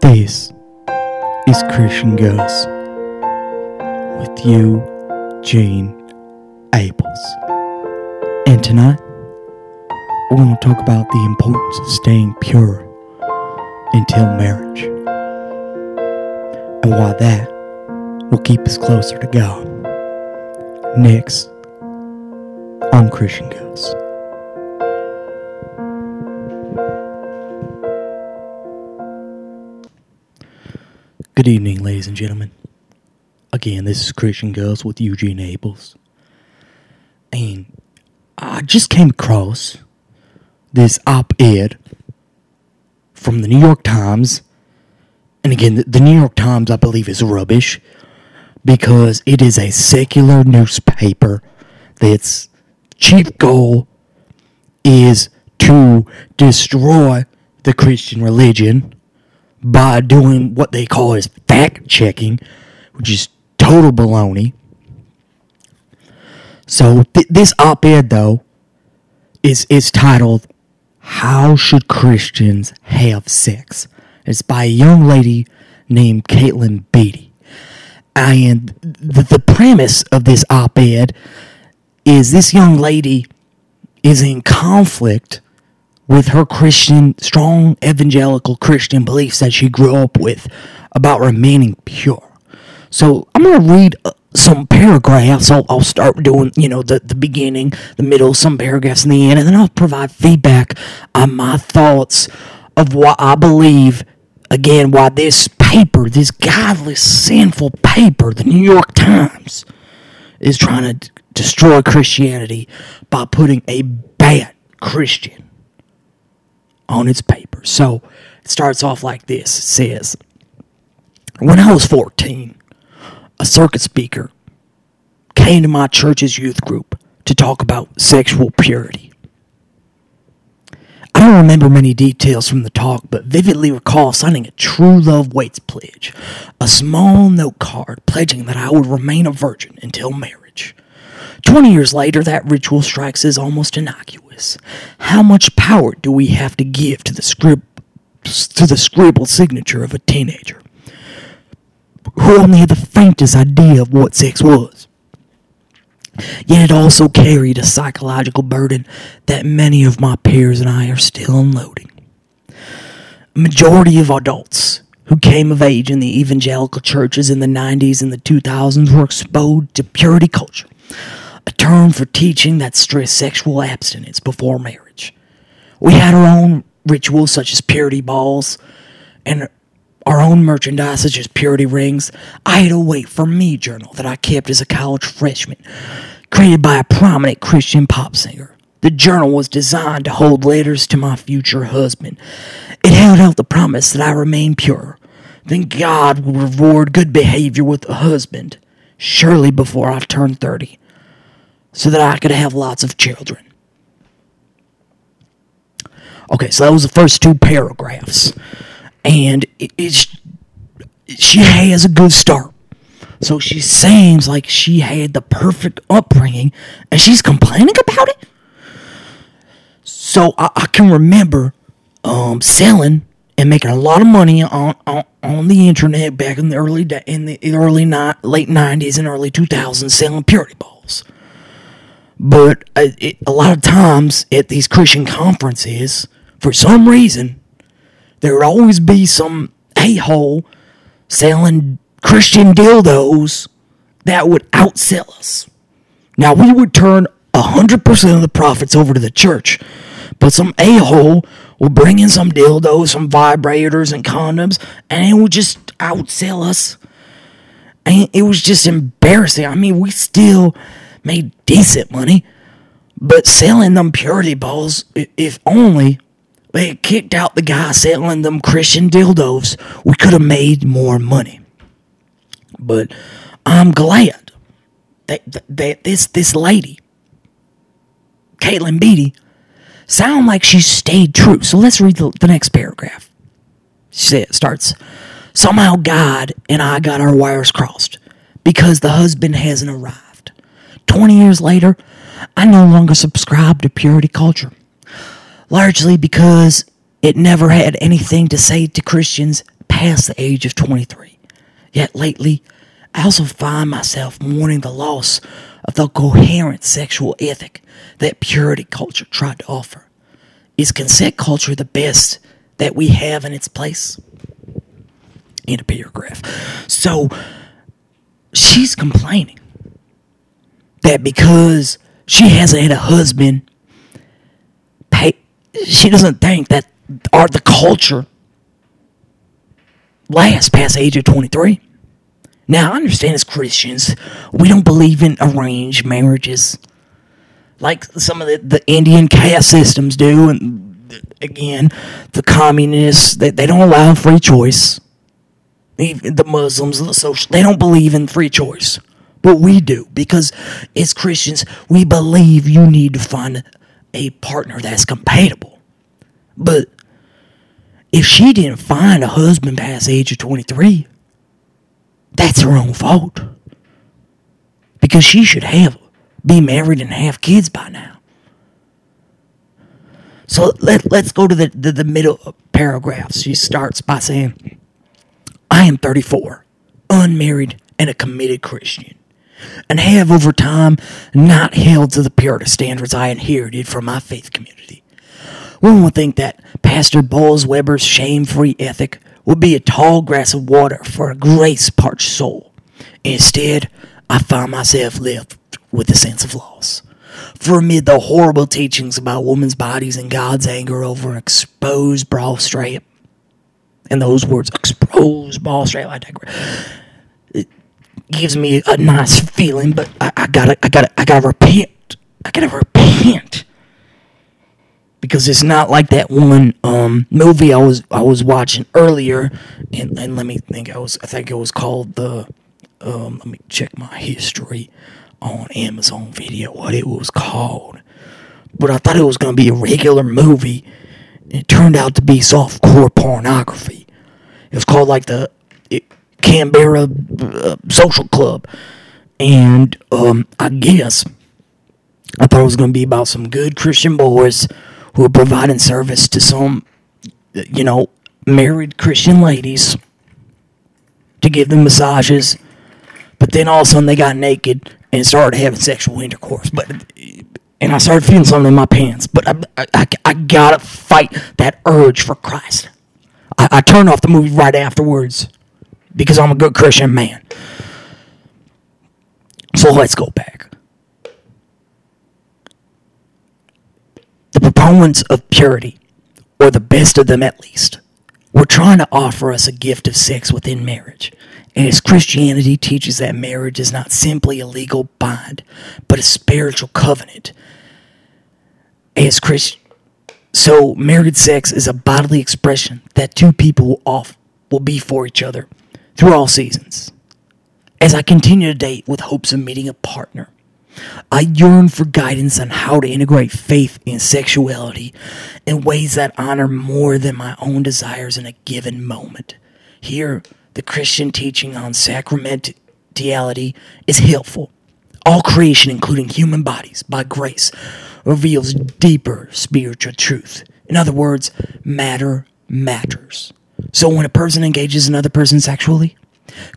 This is Christian Girls with Eugene Abels. And tonight, we're going to talk about the importance of staying pure until marriage, and why that will keep us closer to God. Next, on Christian Girls. Good evening, ladies and gentlemen. Again, this is Christian Girls with Eugene Abels. And I just came across this op-ed from the New York Times. And again, the New York Times, I believe, is rubbish, because it is a secular newspaper that's chief goal is to destroy the Christian religion by doing what they call as fact-checking, which is total baloney. So this op-ed, though, is titled, "How Should Christians Have Sex?" It's by a young lady named Caitlin Beaty. And the premise of this op-ed is this young lady is in conflict with her Christian, strong evangelical Christian beliefs that she grew up with about remaining pure. So I'm going to read some paragraphs. I'll start doing, the beginning, the middle, some paragraphs in the end, and then I'll provide feedback on my thoughts of why I believe, again, why this paper, this godless, sinful paper, the New York Times, is trying to destroy Christianity by putting a bad Christian on its paper. So it starts off like this. It says, "When I was 14, a circuit speaker came to my church's youth group to talk about sexual purity. I don't remember many details from the talk, but vividly recall signing a True Love Waits pledge, a small note card pledging that I would remain a virgin until marriage. 20 years later, that ritual strikes as almost innocuous. How much power do we have to give to the scribbled signature of a teenager who only had the faintest idea of what sex was? Yet it also carried a psychological burden that many of my peers and I are still unloading. A majority of adults who came of age in the evangelical churches in the 90s and the 2000s were exposed to purity culture, a term for teaching that stressed sexual abstinence before marriage. We had our own rituals such as purity balls and our own merchandise such as purity rings. I had a Wait For Me journal that I kept as a college freshman, created by a prominent Christian pop singer. The journal was designed to hold letters to my future husband. It held out the promise that I remain pure. Then God would reward good behavior with a husband, surely before I turned 30, so that I could have lots of children." Okay, so that was the first two paragraphs. And she has a good start. So she seems like she had the perfect upbringing, and she's complaining about it? So I can remember selling and making a lot of money on the internet back in the late 90s and early 2000s, selling purity balls. But a lot of times at these Christian conferences, for some reason, there would always be some a-hole selling Christian dildos that would outsell us. Now, we would turn 100% of the profits over to the church, but some a-hole would bring in some dildos, some vibrators, and condoms, and it would just outsell us. And it was just embarrassing. I mean, we still made decent money, but selling them purity balls, if only they kicked out the guy selling them Christian dildos, we could have made more money. But I'm glad that this lady, Caitlin Beaty, sound like she stayed true. So let's read the next paragraph. It starts, "Somehow God and I got our wires crossed because the husband hasn't arrived. 20 years later, I no longer subscribe to purity culture, largely because it never had anything to say to Christians past the age of 23. Yet lately, I also find myself mourning the loss of the coherent sexual ethic that purity culture tried to offer. Is consent culture the best that we have in its place? End of paragraph. So, she's complaining that because she hasn't had a husband, she doesn't think that the culture lasts past the age of 23. Now, I understand as Christians, we don't believe in arranged marriages like some of the Indian caste systems do. And again, the communists, they don't allow free choice. Even the Muslims, they don't believe in free choice. But we do, because as Christians, we believe you need to find a partner that's compatible. But if she didn't find a husband past the age of 23, that's her own fault, because she should be married and have kids by now. So let's go to the middle paragraph. She starts by saying, I am 34, unmarried, and a committed Christian, and have over time not held to the purity standards I inherited from my faith community. One would think that Pastor Boaz Weber's shame-free ethic would be a tall glass of water for a grace-parched soul. Instead, I find myself left with a sense of loss. For amid the horrible teachings about women's bodies and God's anger over an exposed bra strap, and those words, exposed bra strap, I digress, it gives me a nice feeling, but I gotta repent. I gotta repent. Because it's not like that one movie I was watching earlier, and let me think. I think it was called the. Let me check my history on Amazon Video what it was called. But I thought it was gonna be a regular movie, and it turned out to be softcore pornography. It was called like the Canberra Social Club, and I guess I thought it was gonna be about some good Christian boys who are providing service to some, married Christian ladies to give them massages. But then all of a sudden they got naked and started having sexual intercourse. And I started feeling something in my pants. But I gotta fight that urge for Christ. I turned off the movie right afterwards because I'm a good Christian man. So let's go back. The proponents of purity, or the best of them at least, were trying to offer us a gift of sex within marriage. And as Christianity teaches that marriage is not simply a legal bond, but a spiritual covenant. So married sex is a bodily expression that two people will be for each other through all seasons. As I continue to date with hopes of meeting a partner, I yearn for guidance on how to integrate faith and sexuality in ways that honor more than my own desires in a given moment. Here, the Christian teaching on sacramentality is helpful. All creation, including human bodies, by grace, reveals deeper spiritual truth. In other words, matter matters. So when a person engages another person sexually,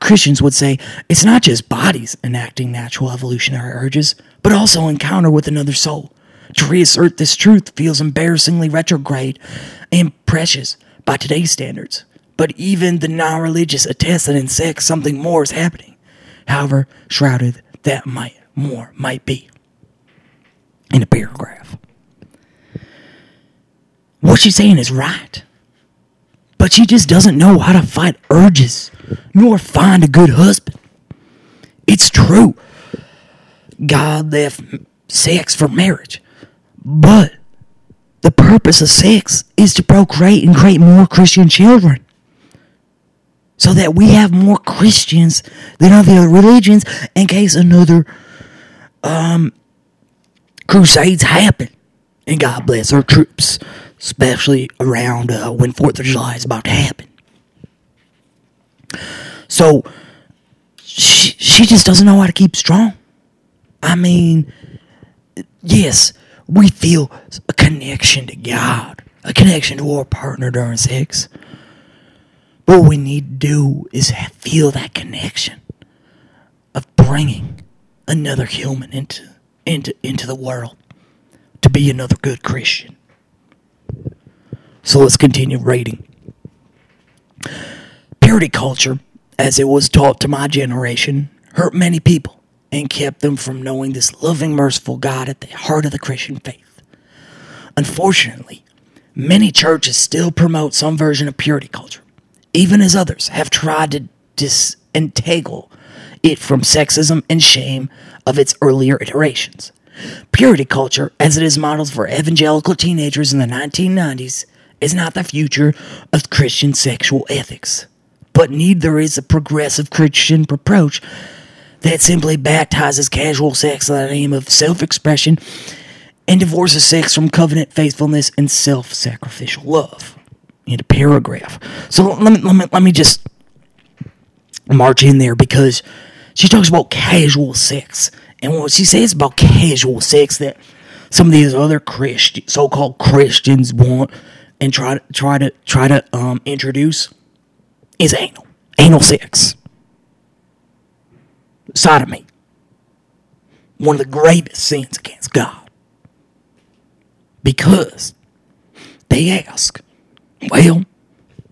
Christians would say it's not just bodies enacting natural evolutionary urges, but also encounter with another soul. To reassert this truth feels embarrassingly retrograde and precious by today's standards. But even the non-religious attest that in sex something more is happening, however shrouded that more might be. In a paragraph. What she's saying is right. But she just doesn't know how to fight urges, nor find a good husband. It's true. God left sex for marriage. But the purpose of sex is to procreate and create more Christian children, so that we have more Christians than other religions in case another crusades happen. And God bless our troops, especially around when 4th of July is about to happen. So, she just doesn't know how to keep strong. I mean, yes, we feel a connection to God, a connection to our partner during sex. But what we need to do is feel that connection of bringing another human into the world to be another good Christian. So let's continue reading. Purity culture, as it was taught to my generation, hurt many people and kept them from knowing this loving, merciful God at the heart of the Christian faith. Unfortunately, many churches still promote some version of purity culture, even as others have tried to disentangle it from sexism and shame of its earlier iterations. Purity culture, as it is modeled for evangelical teenagers in the 1990s, is not the future of Christian sexual ethics, but neither is a progressive Christian approach that simply baptizes casual sex in the name of self-expression and divorces sex from covenant faithfulness and self-sacrificial love. In a paragraph. So let me just march in there, because she talks about casual sex, and what she says about casual sex that some of these other so-called Christians want and try to introduce is anal sex, sodomy, one of the greatest sins against God, because they ask, well,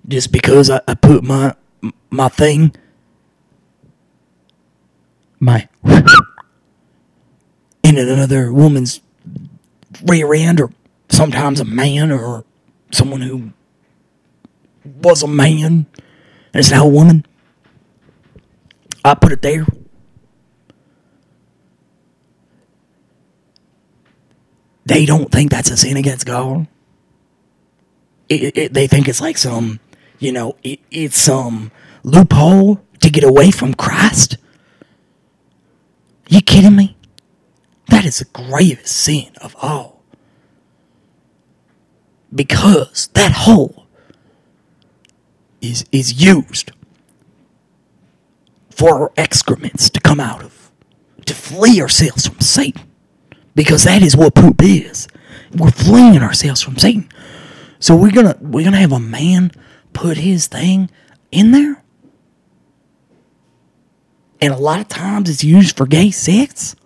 just because I put my thing, my in another woman's rear end, or sometimes a man, or someone who was a man and is now a woman, I put it there. They don't think that's a sin against God. They think it's like some, it's some loophole to get away from Christ. You kidding me? That is the gravest sin of all. Because that hole is used for our excrements to come out of, to flee ourselves from Satan. Because that is what poop is. We're fleeing ourselves from Satan. So we're gonna have a man put his thing in there? And a lot of times it's used for gay sex.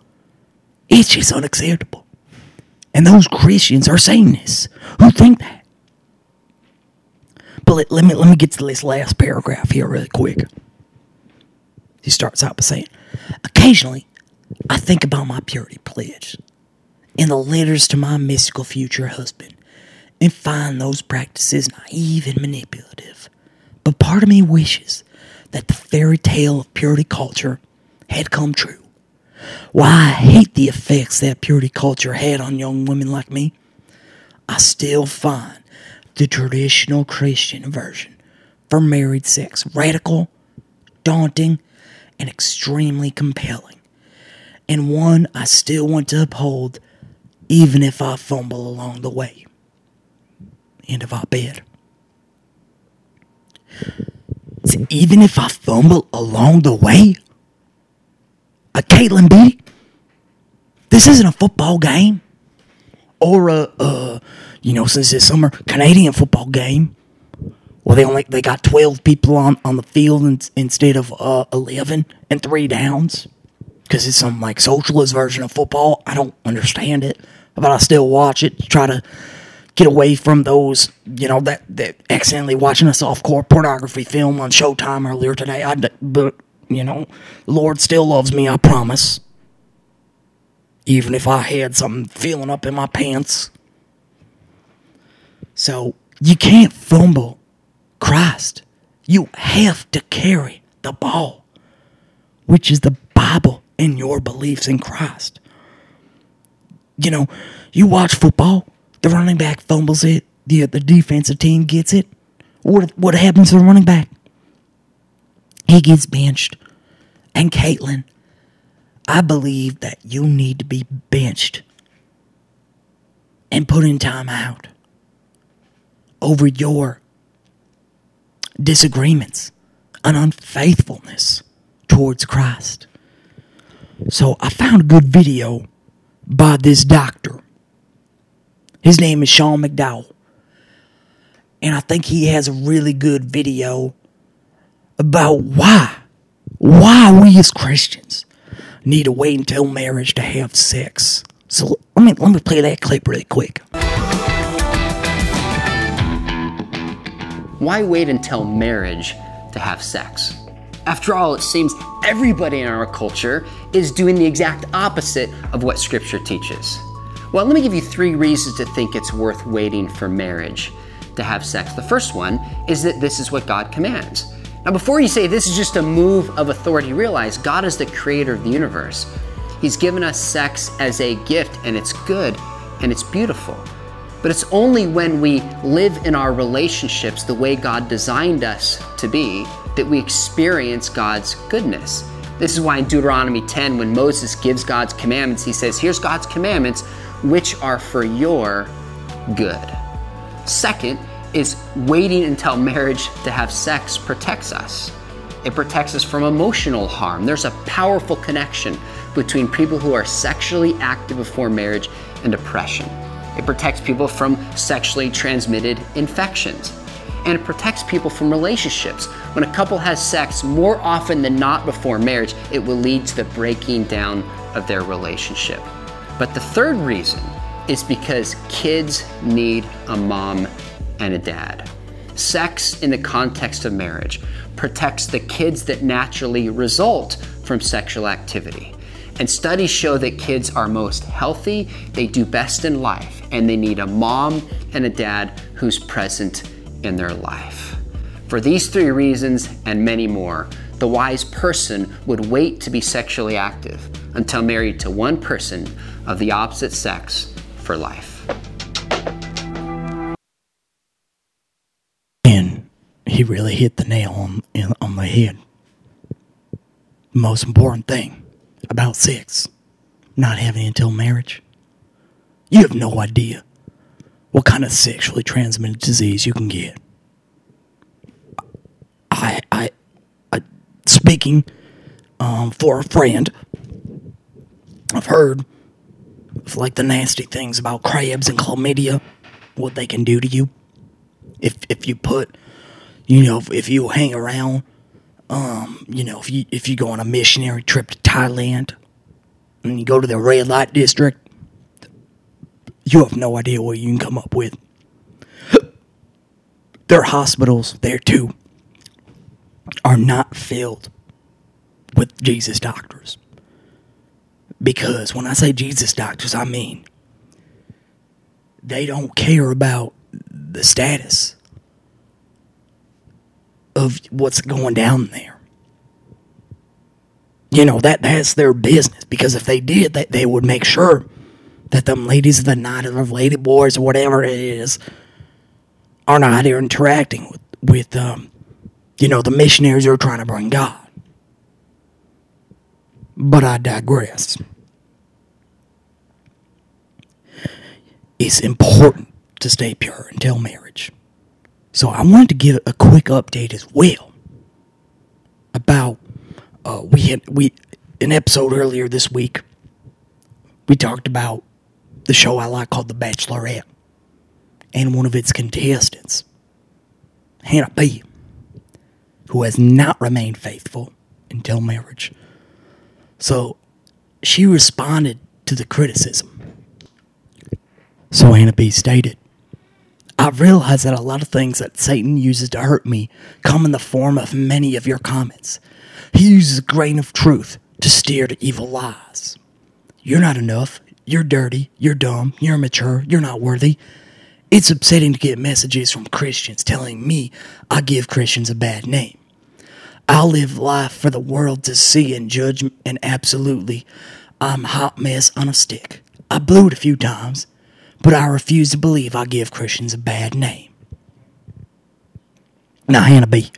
It's just unacceptable. And those Christians are Satanists who think that. But let me get to this last paragraph here really quick. He starts out by saying, occasionally I think about my purity pledge and the letters to my mystical future husband, and find those practices naive and manipulative. But part of me wishes that the fairy tale of purity culture had come true. Why I hate the effects that purity culture had on young women like me, I still find the traditional Christian version for married sex radical, daunting, and extremely compelling, and one I still want to uphold even if I fumble along the way. End of our bed. So even if I fumble along the way, a Caitlin Beaty, this isn't a football game, or since this summer, Canadian football game. Well, they got 12 people on the field instead of 11 and 3 downs, because it's some like socialist version of football. I don't understand it, but I still watch it to try to get away from those, that accidentally watching a softcore pornography film on Showtime earlier today. But the Lord still loves me, I promise. Even if I had something feeling up in my pants. So, you can't fumble Christ. You have to carry the ball, which is the Bible and your beliefs in Christ. You watch football. The running back fumbles it. The defensive team gets it. What happens to the running back? He gets benched. And Caitlin, I believe that you need to be benched and put in timeout over your disagreements and unfaithfulness towards Christ. So I found a good video by this doctor. His name is Sean McDowell, and I think he has a really good video about why we as Christians need to wait until marriage to have sex. So let me play that clip really quick. Why wait until marriage to have sex? After all, it seems everybody in our culture is doing the exact opposite of what Scripture teaches. Well, let me give you 3 reasons to think it's worth waiting for marriage to have sex. The first one is that this is what God commands. Now, before you say this is just a move of authority, realize God is the creator of the universe. He's given us sex as a gift, and it's good and it's beautiful. But it's only when we live in our relationships the way God designed us to be that we experience God's goodness. This is why in Deuteronomy 10, when Moses gives God's commandments, he says, here's God's commandments, which are for your good. Second is waiting until marriage to have sex protects us. It protects us from emotional harm. There's a powerful connection between people who are sexually active before marriage and depression. It protects people from sexually transmitted infections. And it protects people from relationships. When a couple has sex more often than not before marriage, it will lead to the breaking down of their relationship. But the third reason is because kids need a mom and a dad. Sex in the context of marriage protects the kids that naturally result from sexual activity. And studies show that kids are most healthy, they do best in life, and they need a mom and a dad who's present in their life. For these 3 reasons and many more, the wise person would wait to be sexually active until married to one person of the opposite sex for life. And he really hit the nail on the head. Most important thing about sex, not having it until marriage. You have no idea what kind of sexually transmitted disease you can get. I speaking for a friend, I've heard of like the nasty things about crabs and chlamydia, what they can do to you. If you put, if you hang around. If you go on a missionary trip to Thailand and you go to the red light district, you have no idea what you can come up with. Their hospitals there too are not filled with Jesus doctors. Because when I say Jesus doctors, I mean they don't care about the status of what's going down there. That's their business, because if they did, they would make sure that them ladies of the night or the lady boys or whatever it is are not out there interacting with the missionaries who are trying to bring God. But I digress. It's important to stay pure until marriage. So I wanted to give a quick update as well about we had an episode earlier this week. We talked about the show I like called The Bachelorette and one of its contestants, Hannah B., who has not remained faithful until marriage. So she responded to the criticism. So Hannah B. stated, I realize that a lot of things that Satan uses to hurt me come in the form of many of your comments. He uses a grain of truth to steer to evil lies. You're not enough. You're dirty. You're dumb. You're immature. You're not worthy. It's upsetting to get messages from Christians telling me I give Christians a bad name. I live life for the world to see and judge, and absolutely, I'm a hot mess on a stick. I blew it a few times. But I refuse to believe I give Christians a bad name. Now, Hannah B.,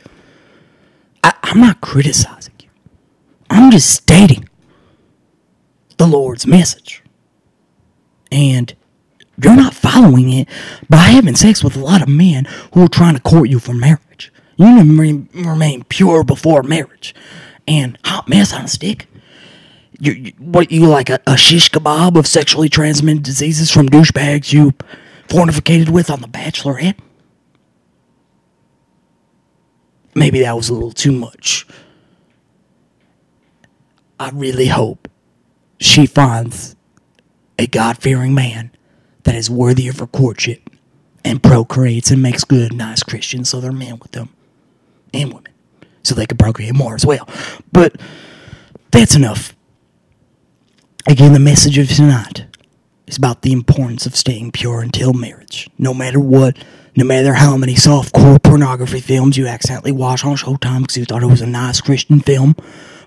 I'm not criticizing you. I'm just stating the Lord's message. And you're not following it by having sex with a lot of men who are trying to court you for marriage. You need to remain pure before marriage. And hot mess on a stick. You like a shish kebab of sexually transmitted diseases from douchebags you fornicated with on The Bachelorette? maybe that was a little too much. I really hope she finds a God-fearing man that is worthy of her courtship and procreates and makes good, nice Christians, so they're men with them and women, so they can procreate more as well. But that's enough. Again, the message of tonight is about the importance of staying pure until marriage. No matter what, no matter how many softcore pornography films you accidentally watch on Showtime because you thought it was a nice Christian film,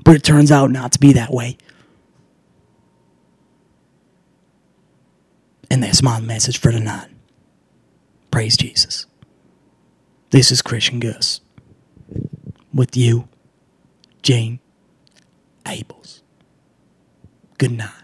but it turns out not to be that way. And that's my message for tonight. Praise Jesus. This is Christian Gust with Eugene Abels. Good night.